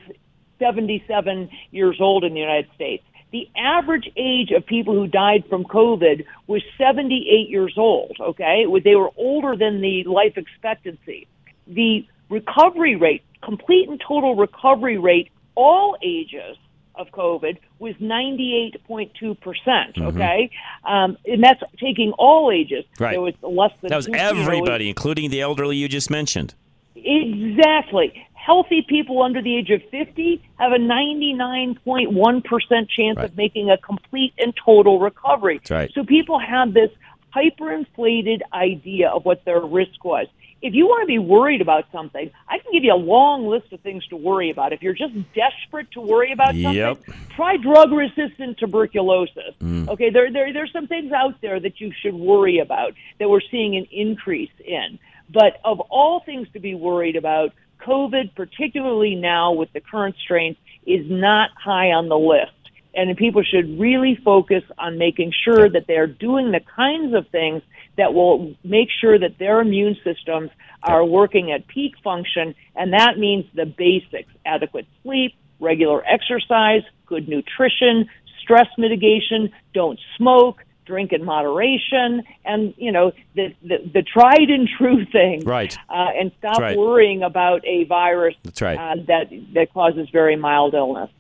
seventy-seven years old in the United States. The average age of people who died from COVID was seventy-eight years old, okay? They were older than the life expectancy. The recovery rate, complete and total recovery rate, all ages of COVID was ninety-eight point two percent, okay? Mm-hmm. Um, and that's taking all ages. Right. There was less than that was everybody, years. Including the elderly you just mentioned. Exactly. Healthy people under the age of fifty have a ninety-nine point one percent chance right. of making a complete and total recovery. That's right. So people have this hyperinflated idea of what their risk was. If you want to be worried about something, I can give you a long list of things to worry about. If you're just desperate to worry about something, yep. try drug-resistant tuberculosis. Mm. Okay, there, there, there's some things out there that you should worry about that we're seeing an increase in. But of all things to be worried about, COVID, particularly now with the current strains, is not high on the list. And people should really focus on making sure that they're doing the kinds of things that will make sure that their immune systems are working at peak function. And that means the basics: adequate sleep, regular exercise, good nutrition, stress mitigation, don't smoke, drink in moderation, and, you know, the the, the tried and true thing. Right. Uh, and stop right. worrying about a virus That's right. uh, that, that causes very mild illness.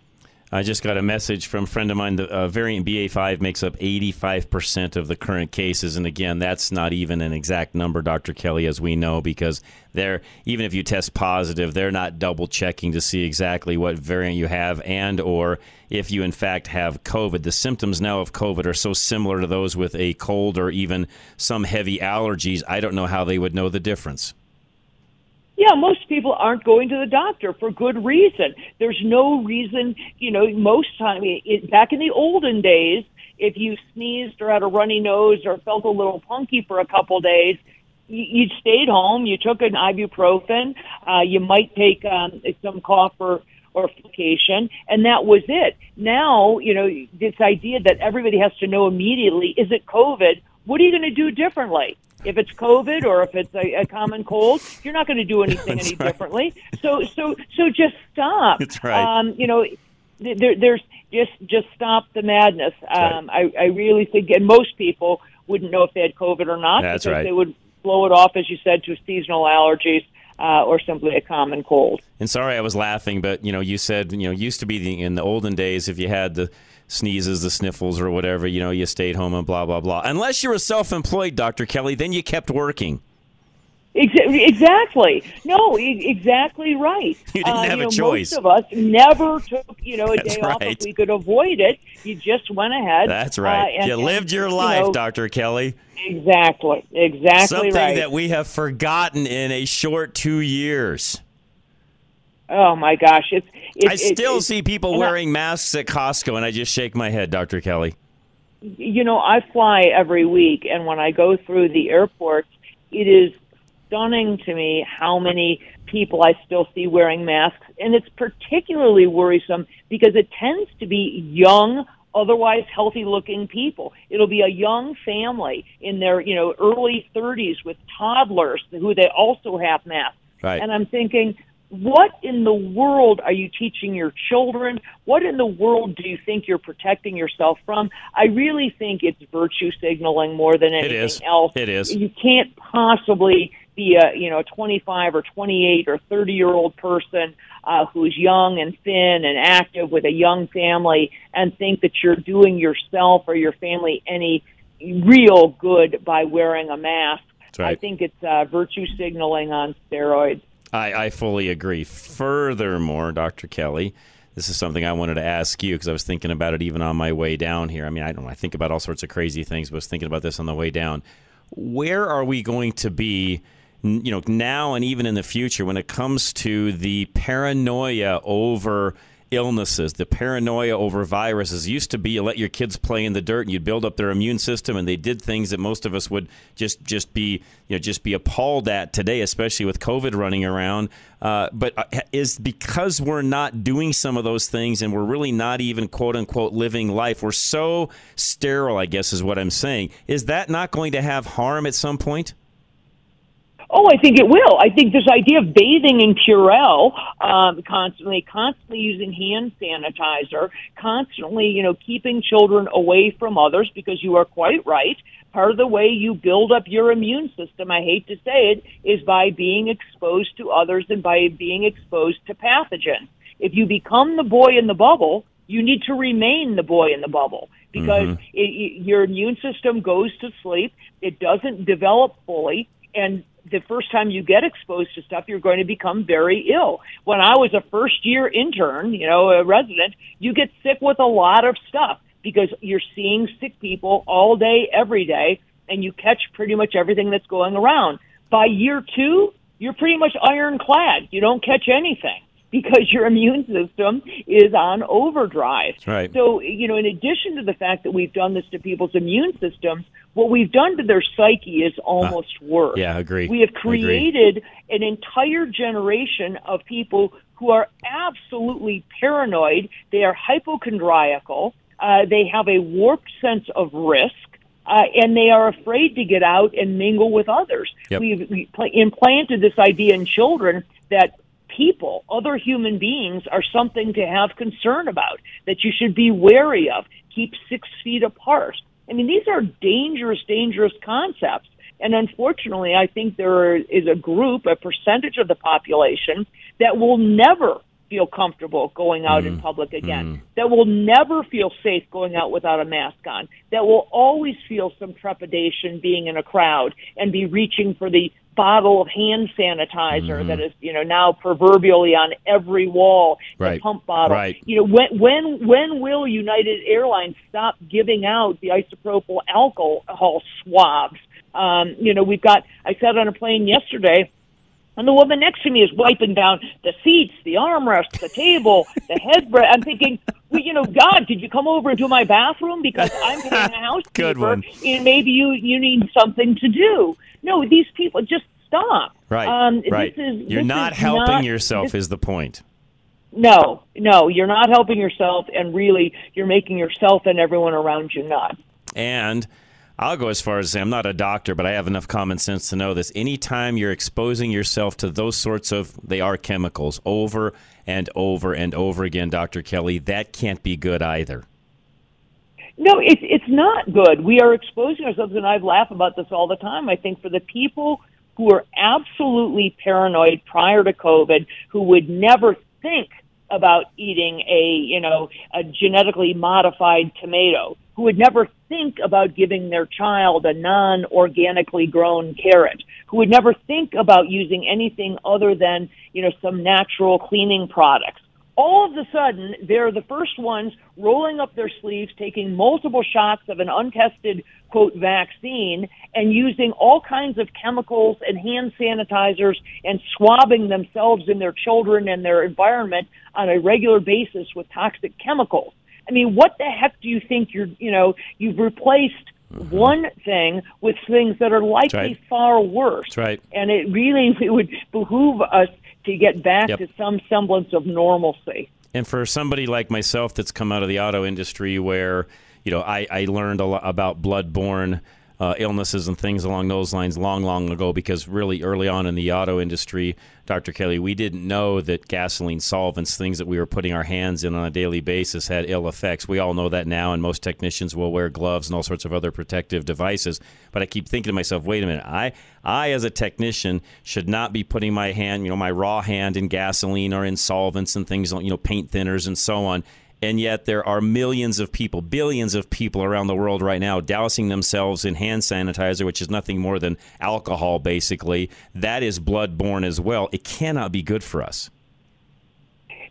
I just got a message from a friend of mine. The uh, variant B A five makes up eighty-five percent of the current cases. And again, that's not even an exact number, Doctor Kelly, as we know, because they're, even if you test positive, they're not double checking to see exactly what variant you have and or if you, in fact, have COVID. The symptoms now of COVID are so similar to those with a cold or even some heavy allergies. I don't know how they would know the difference. Yeah, most people aren't going to the doctor for good reason. There's no reason, you know, most time, it, back in the olden days, if you sneezed or had a runny nose or felt a little punky for a couple days, you, you stayed home, you took an ibuprofen, uh, you might take um, some cough or, or flucation, and that was it. Now, you know, this idea that everybody has to know immediately, is it COVID? What are you going to do differently? If it's COVID or if it's a, a common cold, you're not going to do anything That's any right. differently. So, so, so just stop. That's right. Um, you know, there, there's just just stop the madness. Um, right. I, I really think, and most people wouldn't know if they had COVID or not That's because right. they would blow it off, as you said, to seasonal allergies. Uh, or simply a common cold. And sorry, I was laughing, but you know, you said you know used to be the, in the olden days, if you had the sneezes, the sniffles, or whatever, you know, you stayed home and blah blah blah. Unless you were self-employed, Doctor Kelly, then you kept working. Exactly. No, exactly right. You didn't uh, have you know, a choice. Most of us never took you know a That's day right. off if we could avoid it. You just went ahead. That's right. Uh, and, you lived your life, you know, Doctor Kelly. Exactly. Exactly Something right. that we have forgotten in a short two years. Oh, my gosh. It's. It, I it, still it, see people wearing I, masks at Costco, and I just shake my head, Doctor Kelly. You know, I fly every week, and when I go through the airports, it is stunning to me how many people I still see wearing masks. And it's particularly worrisome because it tends to be young, otherwise healthy-looking people. It'll be a young family in their, you know, early thirties with toddlers who they also have masks. Right. And I'm thinking, what in the world are you teaching your children? What in the world do you think you're protecting yourself from? I really think it's virtue signaling more than anything it is. else. It is. You can't possibly be a, you know, a twenty-five or twenty-eight or thirty-year-old person uh, who's young and thin and active with a young family and think that you're doing yourself or your family any real good by wearing a mask. That's right. I think it's uh, virtue signaling on steroids. I, I fully agree. Furthermore, Doctor Kelly, this is something I wanted to ask you because I was thinking about it even on my way down here. I mean, I don't know, I think about all sorts of crazy things, but I was thinking about this on the way down. Where are we going to be, you know, now and even in the future when it comes to the paranoia over illnesses, the paranoia over viruses? It used to be you let your kids play in the dirt and you'd build up their immune system and they did things that most of us would just just be you know just be appalled at today, especially with COVID running around. Uh, but is because we're not doing some of those things and we're really not even quote unquote living life. We're so sterile, I guess, is what I'm saying. Is that not going to have harm at some point? Oh, I think it will. I think this idea of bathing in Purell, um, constantly, constantly using hand sanitizer, constantly, you know, keeping children away from others, because you are quite right. Part of the way you build up your immune system, I hate to say it, is by being exposed to others and by being exposed to pathogens. If you become the boy in the bubble, you need to remain the boy in the bubble, because mm-hmm. it, it, your immune system goes to sleep. It doesn't develop fully. And the first time you get exposed to stuff, you're going to become very ill. When I was a first-year intern, you know, a resident, you get sick with a lot of stuff because you're seeing sick people all day, every day, and you catch pretty much everything that's going around. By year two, you're pretty much ironclad. You don't catch anything because your immune system is on overdrive. That's right. So, you know, in addition to the fact that we've done this to people's immune systems, what we've done to their psyche is almost uh, worse. Yeah, I agree. We have created an entire generation of people who are absolutely paranoid. They are hypochondriacal. Uh, they have a warped sense of risk, uh, and they are afraid to get out and mingle with others. Yep. We've we pl- implanted this idea in children that people, other human beings, are something to have concern about, that you should be wary of, keep six feet apart. I mean, these are dangerous, dangerous concepts. And unfortunately, I think there is a group, a percentage of the population that will never feel comfortable going out mm, in public again, mm. that will never feel safe going out without a mask on, that will always feel some trepidation being in a crowd and be reaching for the bottle of hand sanitizer mm. that is, you know, now proverbially on every wall, right. the pump bottle. Right. You know, when when when will United Airlines stop giving out the isopropyl alcohol swabs? Um, you know, we've got, I sat on a plane yesterday, and the woman next to me is wiping down the seats, the armrests, the table, the headrest. I'm thinking, well, you know, God, did you come over into my bathroom? Because I'm paying a housekeeper, and maybe you, you need something to do. No, these people, just stop. Right, um, right. This is, you're this not is helping not, yourself this, is the point. No, no, you're not helping yourself, and really, you're making yourself and everyone around you nuts. And I'll go as far as to say, I'm not a doctor, but I have enough common sense to know this. Anytime you're exposing yourself to those sorts of, they are chemicals, over and over and over again, Doctor Kelly, that can't be good either. No, it's it's not good. We are exposing ourselves, and I laugh about this all the time. I think for the people who are absolutely paranoid prior to COVID, who would never think about eating a, you know, a genetically modified tomato, who would never think about giving their child a non-organically grown carrot, who would never think about using anything other than, you know, some natural cleaning products. All of a sudden, they're the first ones rolling up their sleeves, taking multiple shots of an untested, quote, vaccine, and using all kinds of chemicals and hand sanitizers and swabbing themselves and their children and their environment on a regular basis with toxic chemicals. I mean, what the heck do you think you're, you know, you've replaced mm-hmm. one thing with things that are likely right. far worse. That's right. And it really it would behoove us to get back yep. to some semblance of normalcy. And for somebody like myself that's come out of the auto industry where, you know, I, I learned a lot about bloodborne uh, illnesses and things along those lines long, long ago, because really early on in the auto industry, Doctor Kelly, we didn't know that gasoline solvents, things that we were putting our hands in on a daily basis, had ill effects. We all know that now, and most technicians will wear gloves and all sorts of other protective devices. But I keep thinking to myself, wait a minute, I, I as a technician should not be putting my hand, you know, my raw hand in gasoline or in solvents and things, you know, paint thinners and so on. And yet there are millions of people, billions of people around the world right now dousing themselves in hand sanitizer, which is nothing more than alcohol, basically. That is bloodborne as well. It cannot be good for us.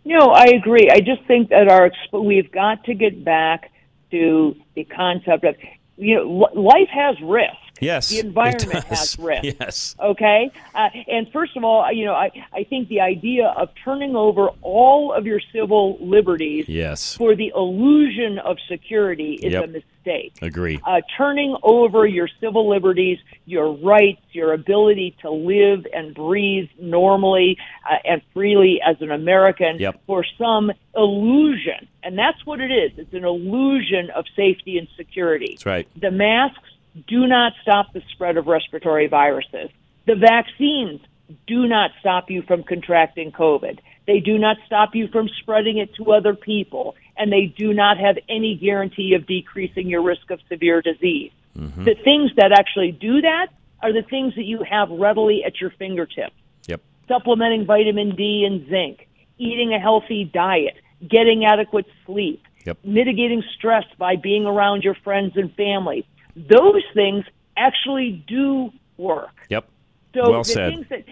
No, I agree. I just think that our we've got to get back to the concept of, you know, life has risk. Yes, the environment has risk. Yes. Okay? Uh, and first of all, you know, I, I think the idea of turning over all of your civil liberties yes. for the illusion of security is yep. a mistake. Agreed. Uh, turning over your civil liberties, your rights, your ability to live and breathe normally uh, and freely as an American yep. for some illusion. And that's what it is. It's an illusion of safety and security. That's right. The masks do not stop the spread of respiratory viruses. The vaccines do not stop you from contracting COVID. They do not stop you from spreading it to other people, and they do not have any guarantee of decreasing your risk of severe disease. Mm-hmm. The things that actually do that are the things that you have readily at your fingertips. Yep. Supplementing vitamin D and zinc, eating a healthy diet, getting adequate sleep, yep. mitigating stress by being around your friends and family. Those things actually do work. Yep. So well the said. Things that,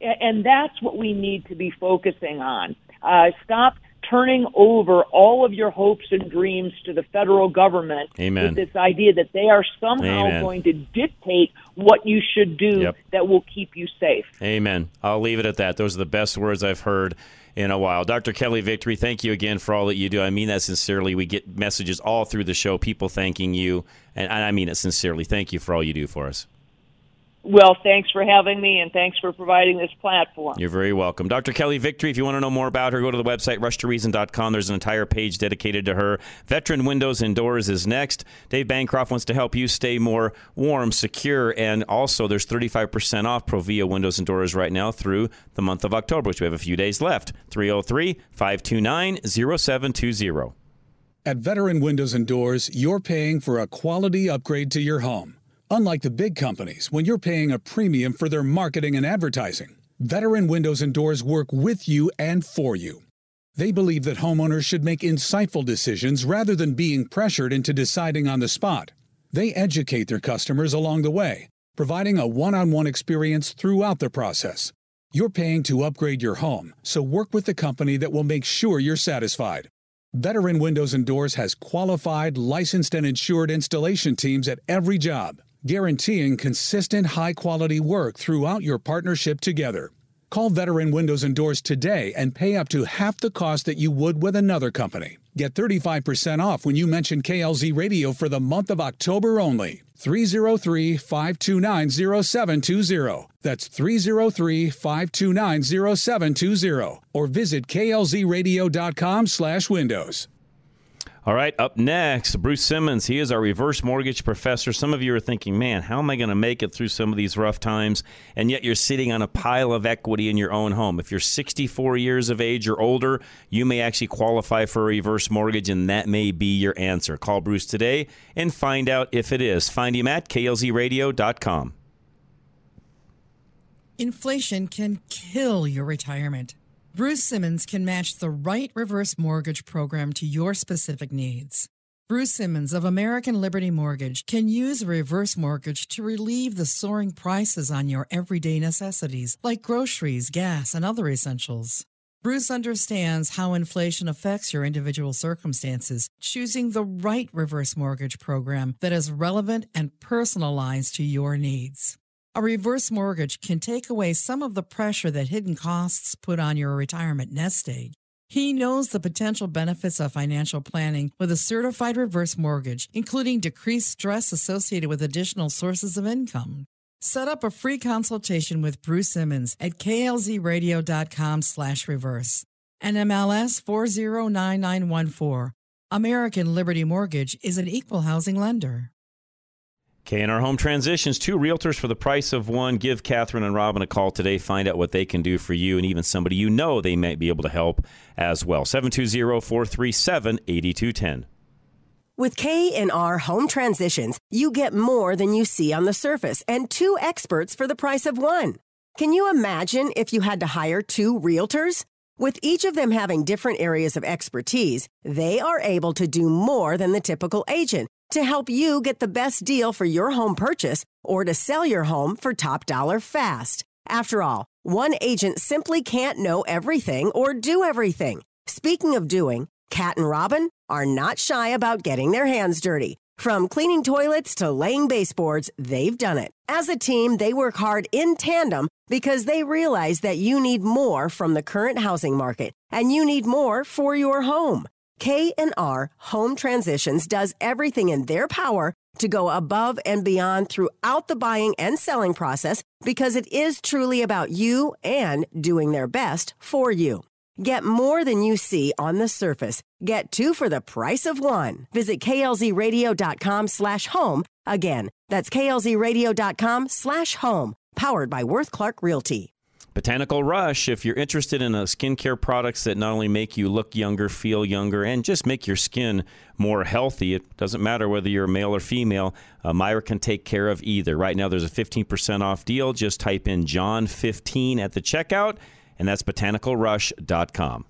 and that's what we need to be focusing on. Uh, stop turning over all of your hopes and dreams to the federal government Amen. With this idea that they are somehow Amen. Going to dictate what you should do yep. that will keep you safe. Amen. I'll leave it at that. Those are the best words I've heard in a while. Doctor Kelly Victory, thank you again for all that you do. I mean that sincerely. We get messages all through the show, people thanking you, and I mean it sincerely. Thank you for all you do for us. Well, thanks for having me, and thanks for providing this platform. You're very welcome. Doctor Kelly Victory, if you want to know more about her, go to the website, rush to reason dot com. There's an entire page dedicated to her. Veteran Windows and Doors is next. Dave Bancroft wants to help you stay more warm, secure, and also there's thirty-five percent off Provia Windows and Doors right now through the month of October, which we have a few days left. three oh three, five two nine, oh seven two oh. At Veteran Windows and Doors, you're paying for a quality upgrade to your home. Unlike the big companies, when you're paying a premium for their marketing and advertising, Veteran Windows and Doors work with you and for you. They believe that homeowners should make insightful decisions rather than being pressured into deciding on the spot. They educate their customers along the way, providing a one-on-one experience throughout the process. You're paying to upgrade your home, so work with the company that will make sure you're satisfied. Veteran Windows and Doors has qualified, licensed, and insured installation teams at every job, guaranteeing consistent, high-quality work throughout your partnership together. Call Veteran Windows and Doors today and pay up to half the cost that you would with another company. Get thirty-five percent off when you mention K L Z Radio for the month of October only. three oh three, five two nine, oh seven two oh. That's three oh three, five two nine, oh seven two oh. Or visit K L Z radio dot com slash windows. All right, up next, Bruce Simmons. He is our reverse mortgage professor. Some of you are thinking, man, how am I going to make it through some of these rough times? And yet you're sitting on a pile of equity in your own home. If you're sixty-four years of age or older, you may actually qualify for a reverse mortgage, and that may be your answer. Call Bruce today and find out if it is. Find him at K L Z radio dot com. Inflation can kill your retirement. Bruce Simmons can match the right reverse mortgage program to your specific needs. Bruce Simmons of American Liberty Mortgage can use a reverse mortgage to relieve the soaring prices on your everyday necessities like groceries, gas, and other essentials. Bruce understands how inflation affects your individual circumstances, choosing the right reverse mortgage program that is relevant and personalized to your needs. A reverse mortgage can take away some of the pressure that hidden costs put on your retirement nest egg. He knows the potential benefits of financial planning with a certified reverse mortgage, including decreased stress associated with additional sources of income. Set up a free consultation with Bruce Simmons at K L Z radio dot com slash reverse. N M L S four oh nine nine one four. American Liberty Mortgage is an equal housing lender. K and R Home Transitions, two realtors for the price of one. Give Catherine and Robin a call today. Find out what they can do for you and even somebody you know they might be able to help as well. seven two oh, four three seven, eight two one oh. With K and R Home Transitions, you get more than you see on the surface and two experts for the price of one. Can you imagine if you had to hire two realtors? With each of them having different areas of expertise, they are able to do more than the typical agent to help you get the best deal for your home purchase or to sell your home for top dollar fast. After all, one agent simply can't know everything or do everything. Speaking of doing, Cat and Robin are not shy about getting their hands dirty. From cleaning toilets to laying baseboards, they've done it. As a team, they work hard in tandem because they realize that you need more from the current housing market and you need more for your home. K and R Home Transitions does everything in their power to go above and beyond throughout the buying and selling process because it is truly about you and doing their best for you. Get more than you see on the surface. Get two for the price of one. Visit K L Z radio dot com slash home. Again, that's K L Z radio dot com slash home. Powered by Worth Clark Realty. Botanical Rush, if you're interested in uh, skincare products that not only make you look younger, feel younger, and just make your skin more healthy, it doesn't matter whether you're male or female, uh, Myra can take care of either. Right now, there's a fifteen percent off deal. Just type in John fifteen at the checkout, and that's botanical rush dot com.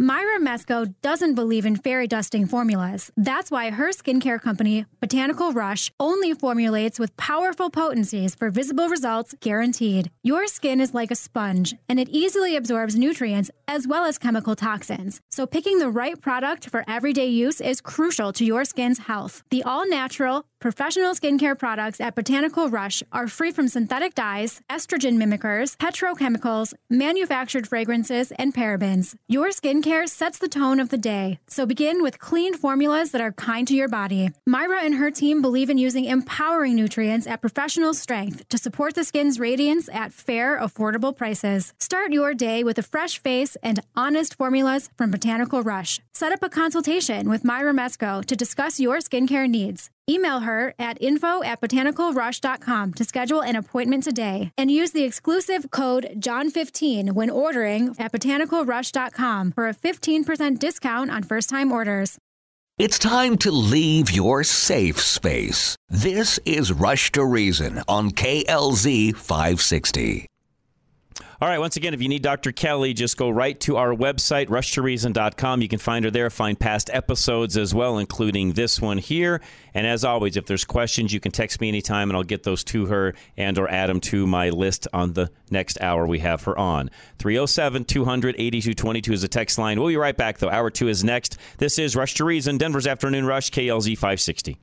Myra Mesco doesn't believe in fairy dusting formulas. That's why her skincare company, Botanical Rush, only formulates with powerful potencies for visible results guaranteed. Your skin is like a sponge, and it easily absorbs nutrients as well as chemical toxins. So picking the right product for everyday use is crucial to your skin's health. The all-natural, professional skincare products at Botanical Rush are free from synthetic dyes, estrogen mimickers, petrochemicals, manufactured fragrances, and parabens. Your skincare sets the tone of the day, so begin with clean formulas that are kind to your body. Myra and her team believe in using empowering nutrients at professional strength to support the skin's radiance at fair, affordable prices. Start your day with a fresh face and honest formulas from Botanical Rush. Set up a consultation with Myra Mesco to discuss your skincare needs. Email her at info at botanical rush dot com to schedule an appointment today and use the exclusive code John fifteen when ordering at botanical rush dot com for a fifteen percent discount on first-time orders. It's time to leave your safe space. This is Rush to Reason on K L Z five sixty. All right, once again, if you need Doctor Kelly, just go right to our website, rush to reason dot com. You can find her there, find past episodes as well, including this one here. And as always, if there's questions, you can text me anytime, and I'll get those to her and or add them to my list on the next hour we have her on. three oh seven, two hundred, eighty-two twenty-two is the text line. We'll be right back, though. Hour two is next. This is Rush to Reason, Denver's Afternoon Rush, K L Z five sixty.